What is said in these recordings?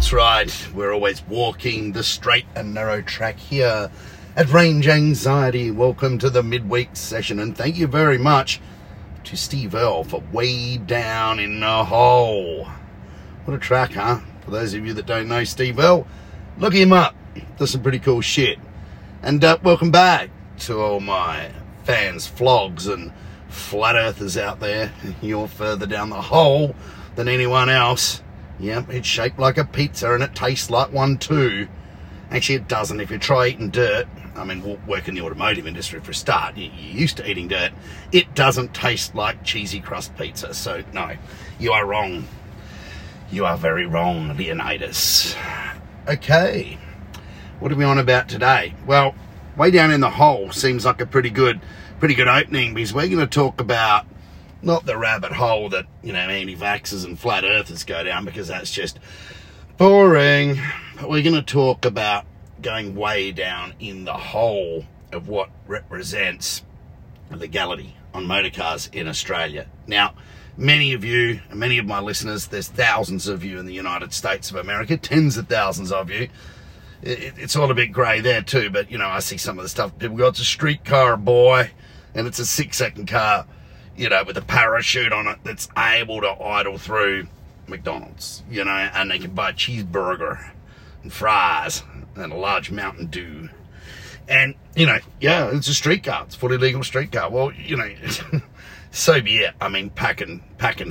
That's right, we're always walking the straight and narrow track here at Range Anxiety. Welcome to the midweek session, and thank you very much to Steve Earle for Way Down in the Hole. What a track, huh? For those of you that don't know Steve Earle, look him up. Does some pretty cool shit. And welcome back to all my fans, flogs, and flat earthers out there. You're further down the hole than anyone else. Yep, it's shaped like a pizza and it tastes like one too. Actually, it doesn't if you try eating dirt. I mean, we'll work in the automotive industry for a start. You're used to eating dirt. It doesn't taste like cheesy crust pizza. So, no, you are wrong. You are very wrong, Leonidas. Okay, what are we on about today? Well, Way Down in the Hole seems like a pretty good opening, because we're going to talk about not the rabbit hole that, you know, anti-vaxxers and flat earthers go down, because that's just boring. But we're going to talk about going way down in the hole of what represents legality on motor cars in Australia. Now, many of you, and many of my listeners, there's thousands of you in the United States of America, tens of thousands of you. It's all a bit grey there too, but, you know, I see some of the stuff people go, it's a street car, boy, and it's a 6-second car, you know, with a parachute on it that's able to idle through McDonald's, you know, and they can buy a cheeseburger and fries and a large Mountain Dew. And, you know, yeah, it's a street car. It's a fully legal street car. Well, you know, so be it. I mean, packing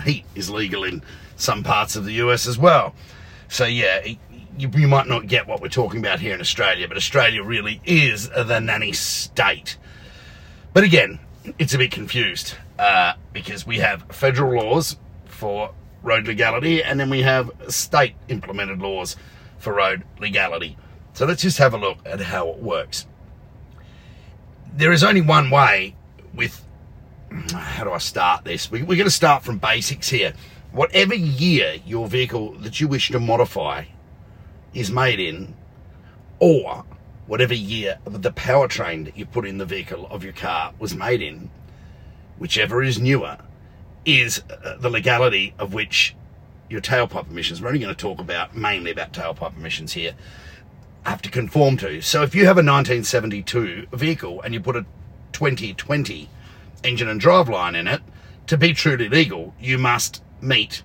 heat is legal in some parts of the US as well. So, yeah, you might not get what we're talking about here in Australia, but Australia really is the nanny state. But again, it's a bit confused because we have federal laws for road legality, and then we have state implemented laws for road legality. So let's just have a look at how it works. There is only one way with, how do I start this? We're going to start from basics here. Whatever year your vehicle that you wish to modify is made in, or whatever year the powertrain that you put in the vehicle of your car was made in, whichever is newer, is the legality of which your tailpipe emissions, we're only going to talk about mainly about tailpipe emissions here, have to conform to. So if you have a 1972 vehicle and you put a 2020 engine and driveline in it, to be truly legal, you must meet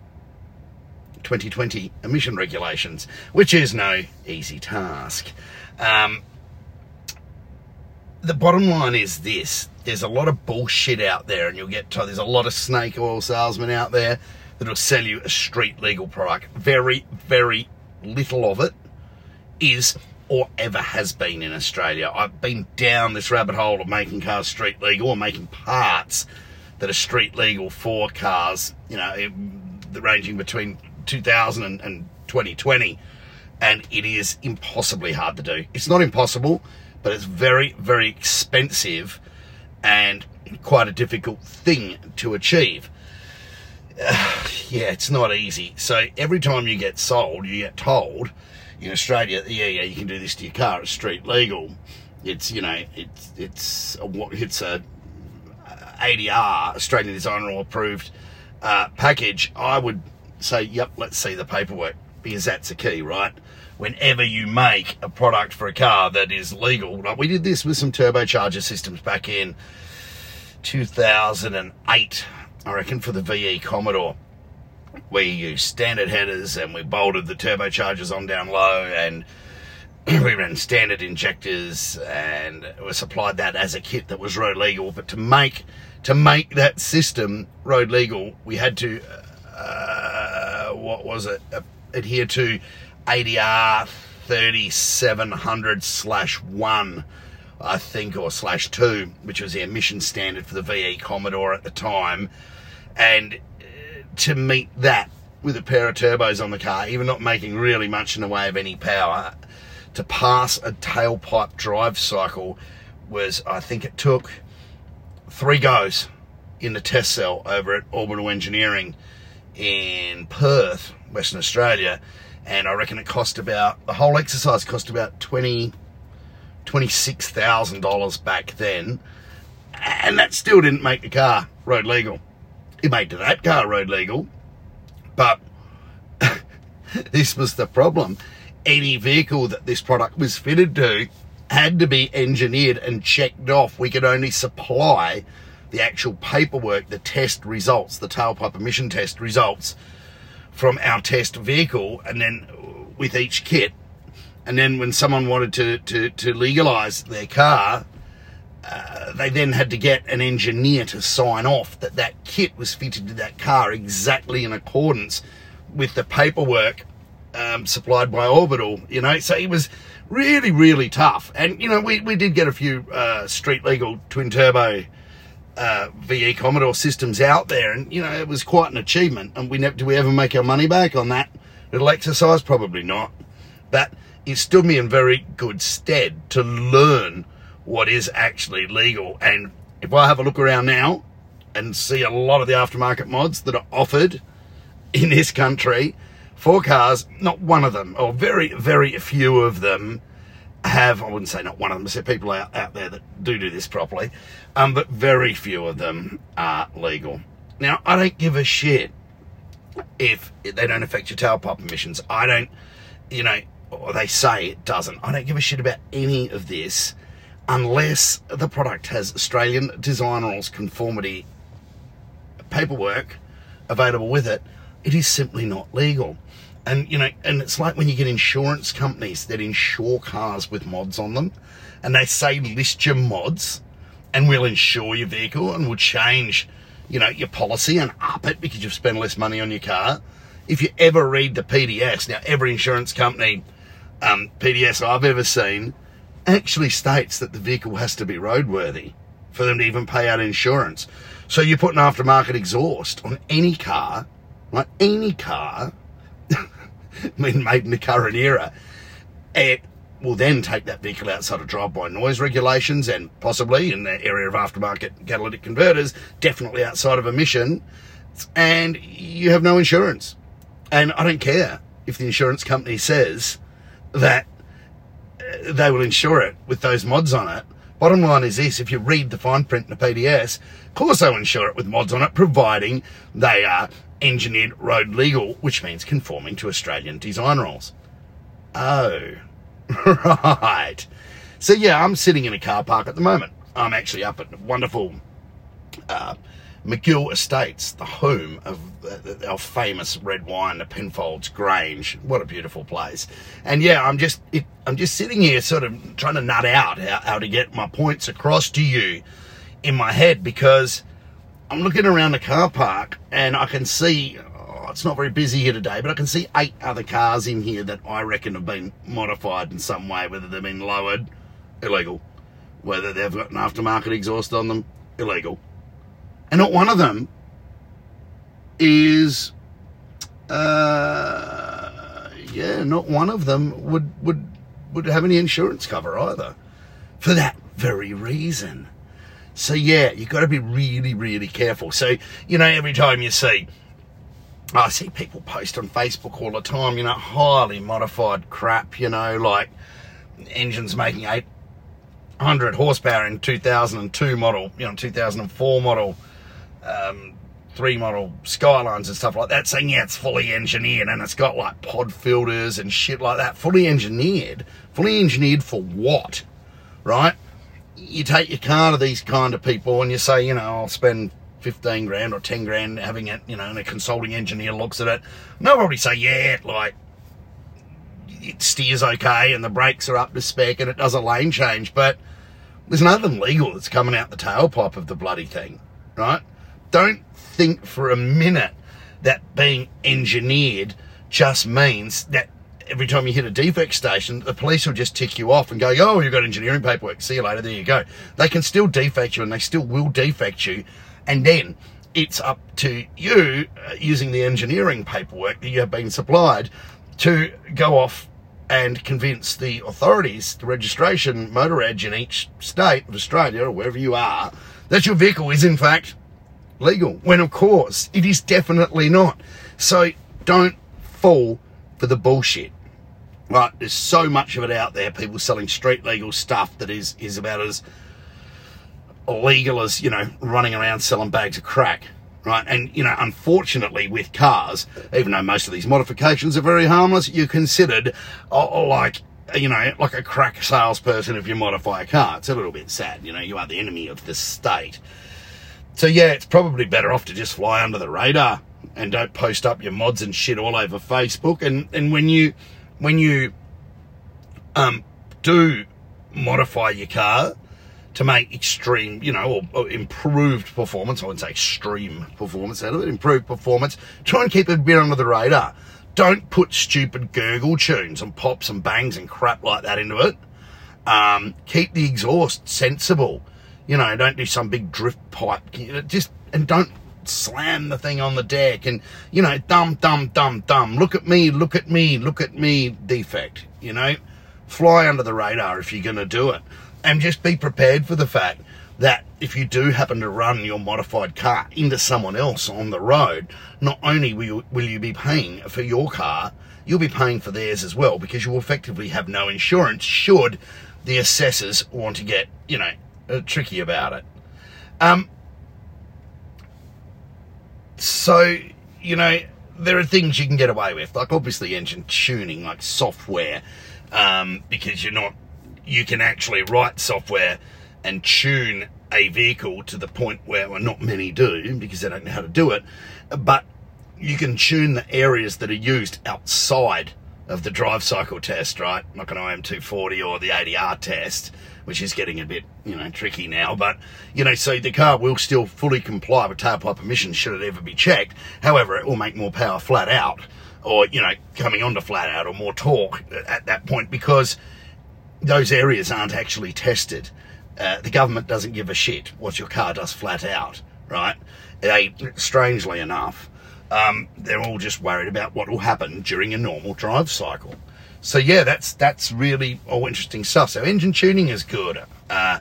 2020 emission regulations, which is no easy task. The bottom line is this. There's a lot of bullshit out there, and you'll get told there's a lot of snake oil salesmen out there that'll sell you a street legal product. Very, very little of it is or ever has been in Australia. I've been down this rabbit hole of making cars street legal, or making parts that are street legal for cars, you know, ranging between 2000 and 2020, and it is impossibly hard to do. It's not impossible, but it's very, very expensive and quite a difficult thing to achieve. Yeah, it's not easy. So every time you get sold, you get told in Australia, yeah, you can do this to your car, it's street legal. It's, you know, it's a ADR, Australian Design Law approved package. I would say, yep, let's see the paperwork, because that's the key, right? Whenever you make a product for a car that is legal, like we did this with some turbocharger systems back in 2008, I reckon, for the VE Commodore. We used standard headers and we bolted the turbochargers on down low, and we ran standard injectors, and we supplied that as a kit that was road legal. But to make that system road legal, we had to adhere to ADR 3700/1, I think, or /2, which was the emission standard for the VE Commodore at the time. And to meet that with a pair of turbos on the car, even not making really much in the way of any power, to pass a tailpipe drive cycle was, I think it took 3 goes in the test cell over at Orbital Engineering in Perth, Western Australia, and I reckon it cost about, the whole exercise cost about $26,000 back then, and that still didn't make the car road legal. It made that car road legal, but This was the problem. Any vehicle that this product was fitted to had to be engineered and checked off. We could only supply the actual paperwork, the test results, the tailpipe emission test results from our test vehicle, and then with each kit. And then when someone wanted to legalize their car, they then had to get an engineer to sign off that that kit was fitted to that car exactly in accordance with the paperwork supplied by Orbital, you know. So it was really, really tough. And, you know, we did get a few street legal twin turbo VE Commodore systems out there, and, you know, it was quite an achievement. And we never, do we ever make our money back on that little exercise? Probably not. But it stood me in very good stead to learn what is actually legal. And if I have a look around now and see a lot of the aftermarket mods that are offered in this country for cars, not one of them, or very, very few of them have, I wouldn't say not one of them, there's people out there that do this properly, but very few of them are legal. Now, I don't give a shit if they don't affect your tailpipe emissions. I don't, you know, or they say it doesn't. I don't give a shit about any of this unless the product has Australian Design Rules conformity paperwork available with it. It is simply not legal. And, you know, and it's like when you get insurance companies that insure cars with mods on them, and they say, list your mods and we'll insure your vehicle and we'll change, you know, your policy and up it because you've spent less money on your car. If you ever read the PDS, now every insurance company PDS I've ever seen actually states that the vehicle has to be roadworthy for them to even pay out insurance. So you put an aftermarket exhaust on any car, like any car, made in the current era, it will then take that vehicle outside of drive-by noise regulations and possibly in the area of aftermarket catalytic converters, definitely outside of emission, and you have no insurance. And I don't care if the insurance company says that they will insure it with those mods on it. Bottom line is this: if you read the fine print in the PDS, of course they'll insure it with mods on it, providing they are engineered road legal, which means conforming to Australian design rules. Oh, right. So yeah, I'm sitting in a car park at the moment. I'm actually up at wonderful McGill Estates, the home of our famous red wine, the Penfolds Grange. What a beautiful place. And yeah, I'm just sitting here sort of trying to nut out how to get my points across to you in my head, because I'm looking around the car park and I can see, oh, it's not very busy here today, but I can see 8 other cars in here that I reckon have been modified in some way, whether they've been lowered, illegal, whether they've got an aftermarket exhaust on them, illegal. And not one of them is, not one of them would have any insurance cover either, for that very reason. So yeah, you've got to be really, really careful. So, you know, every time you see, I see people post on Facebook all the time, you know, highly modified crap, you know, like engines making 800 horsepower in 2002 model, you know, 2004 model, 3 model Skylines and stuff like that, saying, yeah, it's fully engineered and it's got like pod filters and shit like that. Fully engineered for what, right? You take your car to these kind of people and you say, you know, I'll spend 15 grand or 10 grand having it, you know, and a consulting engineer looks at it, and they'll probably say, yeah, like it steers okay and the brakes are up to spec and it does a lane change, but there's nothing legal that's coming out the tailpipe of the bloody thing, right? Don't think for a minute that being engineered just means that every time you hit a defect station, the police will just tick you off and go, oh, you've got engineering paperwork, see you later, there you go. They can still defect you, and they still will defect you, and then it's up to you, using the engineering paperwork that you have been supplied, to go off and convince the authorities, the registration motor edge in each state of Australia or wherever you are, that your vehicle is in fact legal, when of course it is definitely not. So don't fall for the bullshit. Right, there's so much of it out there, people selling street legal stuff that is about as illegal as, you know, running around selling bags of crack. right? And, you know, unfortunately with cars, even though most of these modifications are very harmless, you're considered like a crack salesperson if you modify a car. It's a little bit sad, you know, you are the enemy of the state. So yeah, it's probably better off to just fly under the radar and don't post up your mods and shit all over Facebook. And when you do modify your car to make extreme, you know, or improved performance, I wouldn't say extreme performance out of it, improved performance, try and keep it a bit under the radar. Don't put stupid gurgle tunes and pops and bangs and crap like that into it. Keep the exhaust sensible. You know, don't do some big drift pipe. And don't slam the thing on the deck and, you know, dumb. Look at me, defect, you know. Fly under the radar if you're going to do it. And just be prepared for the fact that if you do happen to run your modified car into someone else on the road, not only will you be paying for your car, you'll be paying for theirs as well, because you will effectively have no insurance should the assessors want to get, you know, tricky about it. So, you know, there are things you can get away with, like obviously engine tuning, like software, because you can actually write software and tune a vehicle to the point where, well, not many do because they don't know how to do it, but you can tune the areas that are used outside of the drive cycle test, right? Like an IM240 or the ADR test, which is getting a bit, you know, tricky now, but, you know, so the car will still fully comply with tailpipe emissions should it ever be checked. However, it will make more power flat out, or, you know, coming onto flat out, or more torque at that point, because those areas aren't actually tested. The government doesn't give a shit what your car does flat out, right? They, strangely enough, they're all just worried about what will happen during a normal drive cycle. So yeah, that's really all interesting stuff. So engine tuning is good. I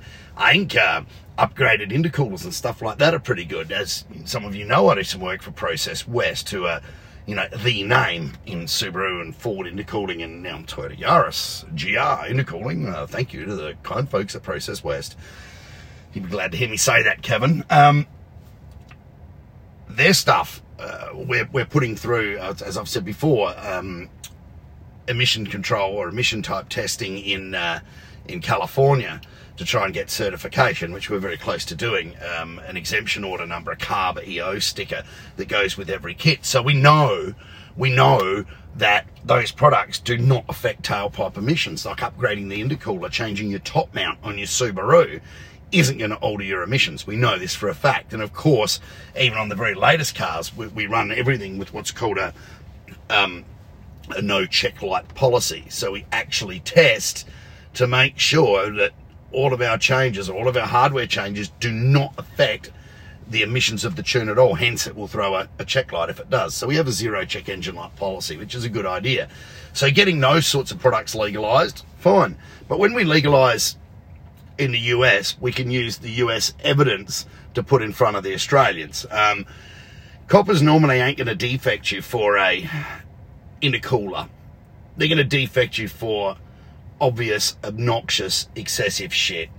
think upgraded intercoolers and stuff like that are pretty good. As some of you know, I do some work for Process West, who are, you know, the name in Subaru and Ford intercooling, and now Toyota Yaris GR intercooling. Thank you to the kind folks at Process West. You'd be glad to hear me say that, Kevin. Their stuff, we're putting through, as I've said before, emission control or emission type testing in California to try and get certification, which we're very close to doing, an exemption order number, a CARB EO sticker that goes with every kit. So we know that those products do not affect tailpipe emissions, like upgrading the intercooler, changing your top mount on your Subaru isn't going to alter your emissions. We know this for a fact. And of course, even on the very latest cars, we run everything with what's called a no check light policy. So we actually test to make sure that all of our changes, all of our hardware changes, do not affect the emissions of the tune at all. Hence, it will throw a check light if it does. So we have a zero check engine light policy, which is a good idea. So getting those sorts of products legalized, fine. But when we legalize in the US, we can use the US evidence to put in front of the Australians. Coppers normally ain't going to defect you for a intercooler. They're going to defect you for obvious, obnoxious, excessive shit,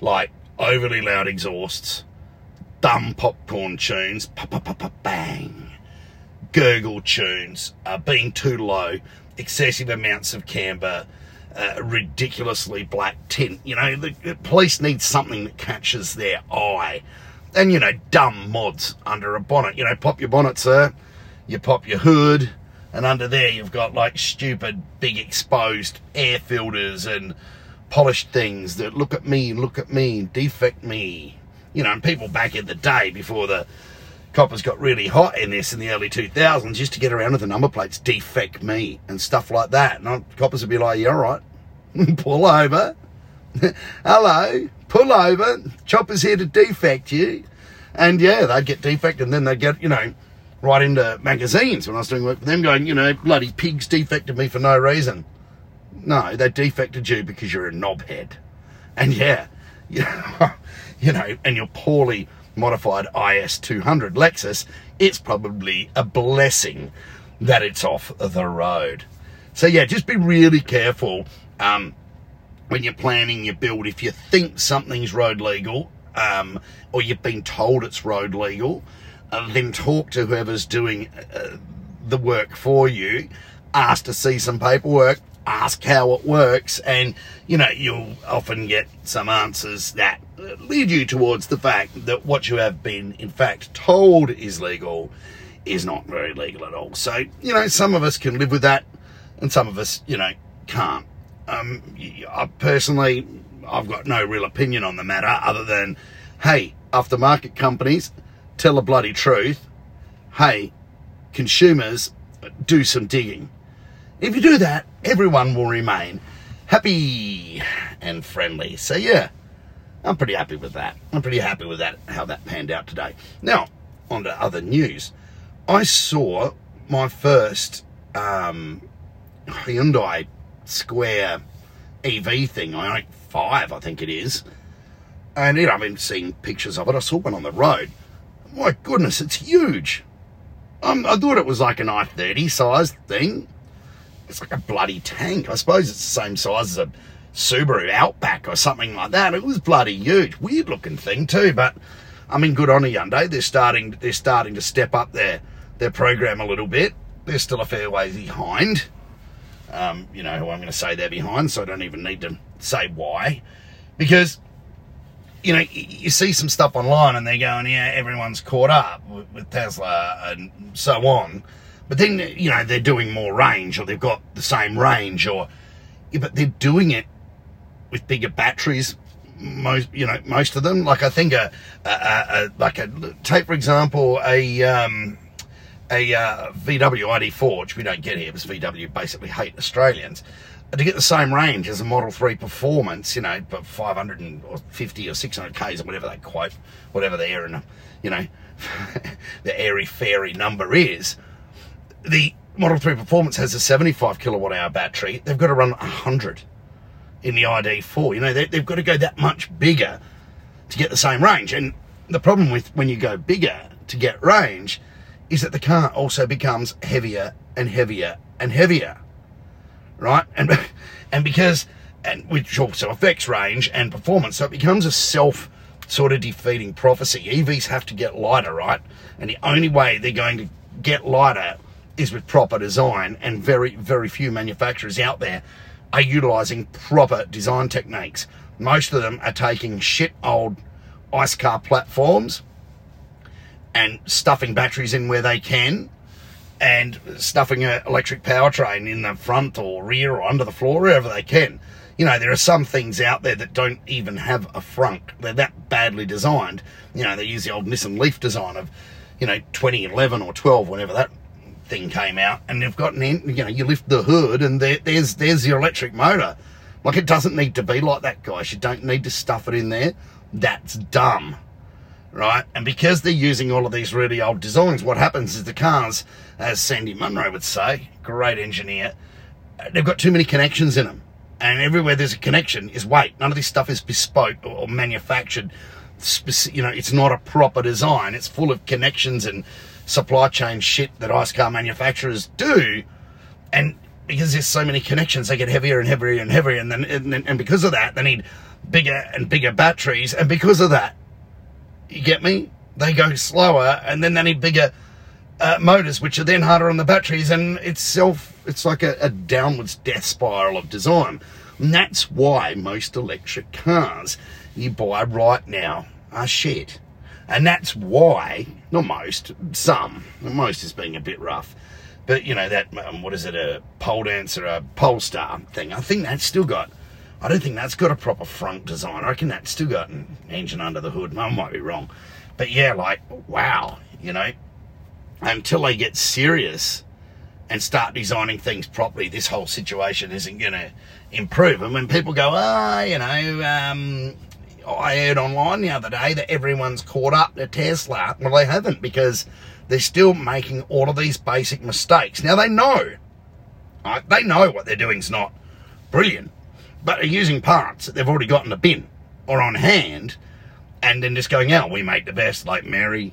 like overly loud exhausts, dumb popcorn tunes, pa-pa-pa-pa-bang, gurgle tunes, being too low, excessive amounts of camber, ridiculously black tint. You know, the police need something that catches their eye. And, you know, dumb mods under a bonnet. You know, pop your bonnet, sir. You pop your hood. And under there, you've got like stupid, big exposed air filters and polished things that look at me, defect me. You know, and people back in the day, before the coppers got really hot in this in the early 2000s, used to get around with the number plates, defect me and stuff like that. And coppers would be like, yeah, all right, pull over. Hello, pull over. Chopper's here to defect you. And yeah, they'd get defect, and then they'd get, you know, right into magazines when I was doing work for them, going, you know, bloody pigs defected me for no reason. No, they defected you because you're a knobhead. And yeah, you know, and your poorly modified IS200 Lexus, it's probably a blessing that it's off the road. So yeah, just be really careful when you're planning your build. If you think something's road legal, or you've been told it's road legal, then talk to whoever's doing the work for you, ask to see some paperwork, ask how it works, and, you know, you'll often get some answers that lead you towards the fact that what you have been, in fact, told is legal is not very legal at all. So, you know, some of us can live with that, and some of us, you know, can't. I personally, I've got no real opinion on the matter other than, hey, aftermarket companies, tell the bloody truth. Hey, consumers, do some digging. If you do that, everyone will remain happy and friendly. So yeah, I'm pretty happy with that. I'm pretty happy with that, how that panned out today. Now, on to other news. I saw my first Hyundai Square EV thing, i5 I think it is. And, you know, I've been seeing pictures of it. I saw one on the road. My goodness, it's huge. I thought it was like an i30 size thing. It's like a bloody tank. I suppose it's the same size as a Subaru Outback or something like that. It was bloody huge. Weird looking thing too, but I mean, good on a Hyundai. They're starting to step up their program a little bit. They're still a fair way behind. You know who I'm going to say they're behind, so I don't even need to say why. Because, you know, you see some stuff online and they're going, yeah, everyone's caught up with Tesla and so on. But then, you know, they're doing more range, or they've got the same range, or, yeah, but they're doing it with bigger batteries, most of them. Like, I think take for example, a VW ID.4, which we don't get here because VW basically hate Australians. To get the same range as a Model 3 Performance, you know, but 550 or 600 Ks or whatever they quote, whatever their, you know, the airy-fairy number is, the Model 3 Performance has a 75 kilowatt hour battery. They've got to run 100 in the ID.4. You know, they've got to go that much bigger to get the same range. And the problem with when you go bigger to get range is that the car also becomes heavier and heavier and heavier. Right? And which also affects range and performance. So it becomes a self sort of defeating prophecy. EVs have to get lighter, right? And the only way they're going to get lighter is with proper design, and very, very few manufacturers out there are utilizing proper design techniques. Most of them are taking shit old ICE car platforms and stuffing batteries in where they can, and stuffing an electric powertrain in the front or rear or under the floor, wherever they can. You know, there are some things out there that don't even have a frunk. They're that badly designed. You know, they use the old Nissan Leaf design of, you know, 2011 or 12, whenever that thing came out, and they've got an end, you know, you lift the hood and there's your electric motor. Like, it doesn't need to be like that, guys. You don't need to stuff it in there. That's dumb. Right? And because they're using all of these really old designs, what happens is the cars, as Sandy Munro would say, great engineer, they've got too many connections in them. And everywhere there's a connection is weight. None of this stuff is bespoke or manufactured. You know, it's not a proper design. It's full of connections and supply chain shit that ICE car manufacturers do. And because there's so many connections, they get heavier and heavier and heavier. And because of that, they need bigger and bigger batteries. And because of that, you get me? They go slower, and then they need bigger motors, which are then harder on the batteries. And it's like a downwards death spiral of design. And that's why most electric cars you buy right now are shit. And that's why, not most, some, most is being a bit rough, but, you know, that, what is it, a pole dancer, a Polestar thing, I think that's still got, I don't think that's got a proper frunk design. I reckon that's still got an engine under the hood. I might be wrong. But yeah, like, wow, you know, until they get serious and start designing things properly, this whole situation isn't going to improve. And when people go, you know, I heard online the other day that everyone's caught up to Tesla. Well, they haven't, because they're still making all of these basic mistakes. Now, they know. Right? They know what they're doing is not brilliant, but they're using parts that they've already got in the bin or on hand, and then just going, oh, we make the best, like, Mary,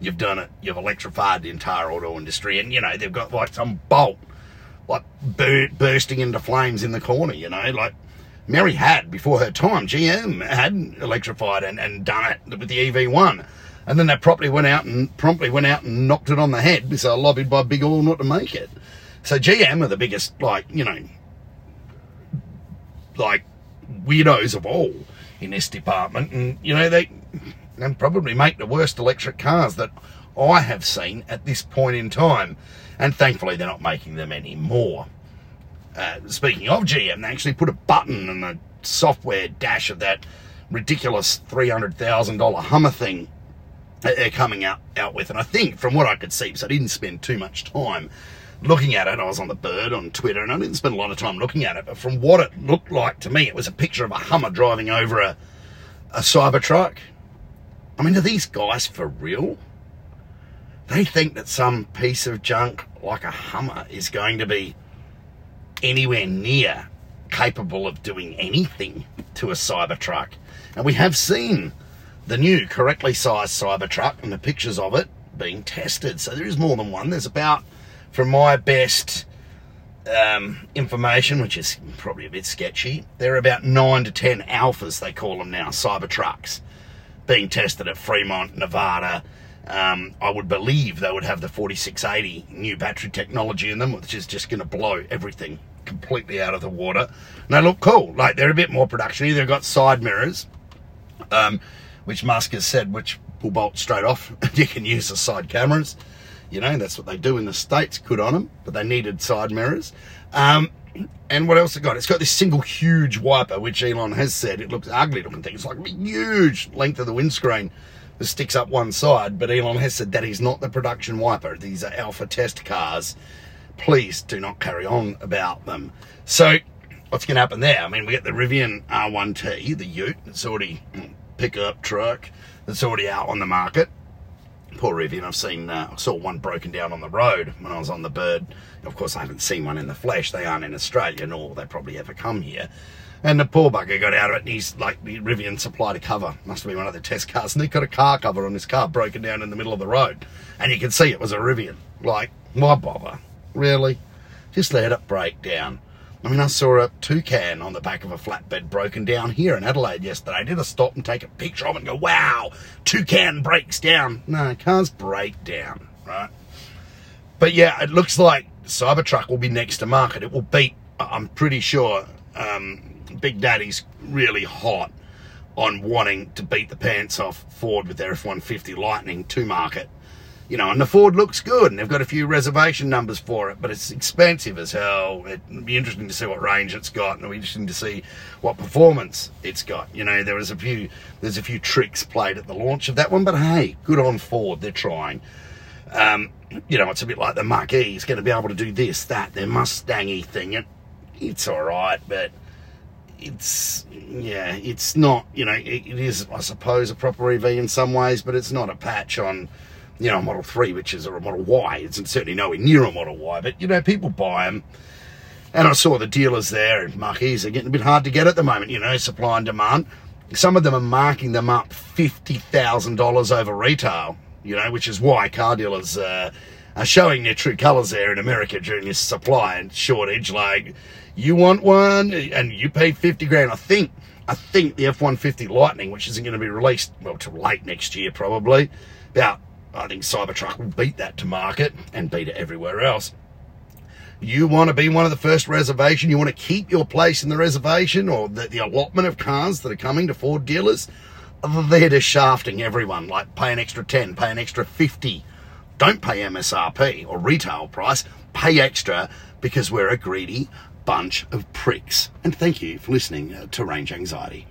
you've done it. You've electrified the entire auto industry. And, you know, they've got, like, some bolt, like, bursting into flames in the corner, you know, like, Mary had before her time. GM hadn't electrified and done it with the EV1. And then they promptly went out and knocked it on the head. So lobbied by Big Oil not to make it. So GM are the biggest, weirdos of all in this department. And, they probably make the worst electric cars that I have seen at this point in time. And thankfully they're not making them anymore. Speaking of GM, they actually put a button in the software dash of that ridiculous $300,000 Hummer thing they're coming out with. And I think, from what I could see, because I didn't spend too much time looking at it, I was on the bird on Twitter, and I didn't spend a lot of time looking at it, but from what it looked like to me, it was a picture of a Hummer driving over a Cybertruck. I mean, are these guys for real? They think that some piece of junk like a Hummer is going to be anywhere near capable of doing anything to a Cybertruck. And we have seen the new correctly sized Cybertruck and the pictures of it being tested. So there is more than one. There's about, from my best information, which is probably a bit sketchy, there are about 9 to 10 alphas, they call them now, Cybertrucks, being tested at Fremont, Nevada. I would believe they would have the 4680 new battery technology in them, which is just going to blow everything completely out of the water. And they look cool. Like, they're a bit more production-y. They've got side mirrors, which Musk has said, which will bolt straight off. You can use the side cameras. That's what they do in the States. Good on them. But they needed side mirrors. And what else it got? It's got this single huge wiper, which Elon has said it looks ugly looking thing. It's like a huge length of the windscreen that sticks up one side, but Elon has said that is not the production wiper. These are alpha test cars. Please do not carry on about them. So what's going to happen there? I mean, we get the Rivian R1T, the ute, it's already pickup truck, that's already out on the market. Poor Rivian. I saw one broken down on the road when I was on the bird. Of course, I haven't seen one in the flesh. They aren't in Australia, nor will they probably ever come here. And the poor bugger got out of it, and he's like, the Rivian supplied a cover. Must have been one of the test cars. And he got a car cover on his car broken down in the middle of the road. And you can see it was a Rivian. Like, why bother? Really? Just let it break down. I mean, I saw a Taycan on the back of a flatbed broken down here in Adelaide yesterday. I did a stop and take a picture of it and go, wow, Taycan breaks down. No, cars break down, right? But yeah, it looks like Cybertruck will be next to market. It will beat, I'm pretty sure, Big Daddy's really hot on wanting to beat the pants off Ford with their F-150 Lightning to market. And the Ford looks good, and they've got a few reservation numbers for it, but it's expensive as hell. It'd be interesting to see what range it's got, and it'll be interesting to see what performance it's got. There's a few tricks played at the launch of that one, but hey, good on Ford, they're trying. It's a bit like the Mach-E, it's going to be able to do this, that, their Mustang-y thing. It's all right, but it's not, it is, I suppose, a proper EV in some ways, but it's not a patch on, Model 3, which is a Model Y. It's certainly nowhere near a Model Y, but, people buy them. And I saw the dealers there, and Mach-E's are getting a bit hard to get at the moment, supply and demand. Some of them are marking them up $50,000 over retail, which is why car dealers are showing their true colours there in America during this supply and shortage. Like, you want one and you pay $50,000. I think the F-150 Lightning, which isn't going to be released, well, till late next year probably, about, I think Cybertruck will beat that to market and beat it everywhere else. You want to be one of the first reservation, you want to keep your place in the reservation or the allotment of cars that are coming to Ford dealers, they're just shafting everyone, like pay an extra 10, pay an extra 50. Don't pay MSRP or retail price, pay extra because we're a greedy bunch of pricks. And thank you for listening to Range Anxiety.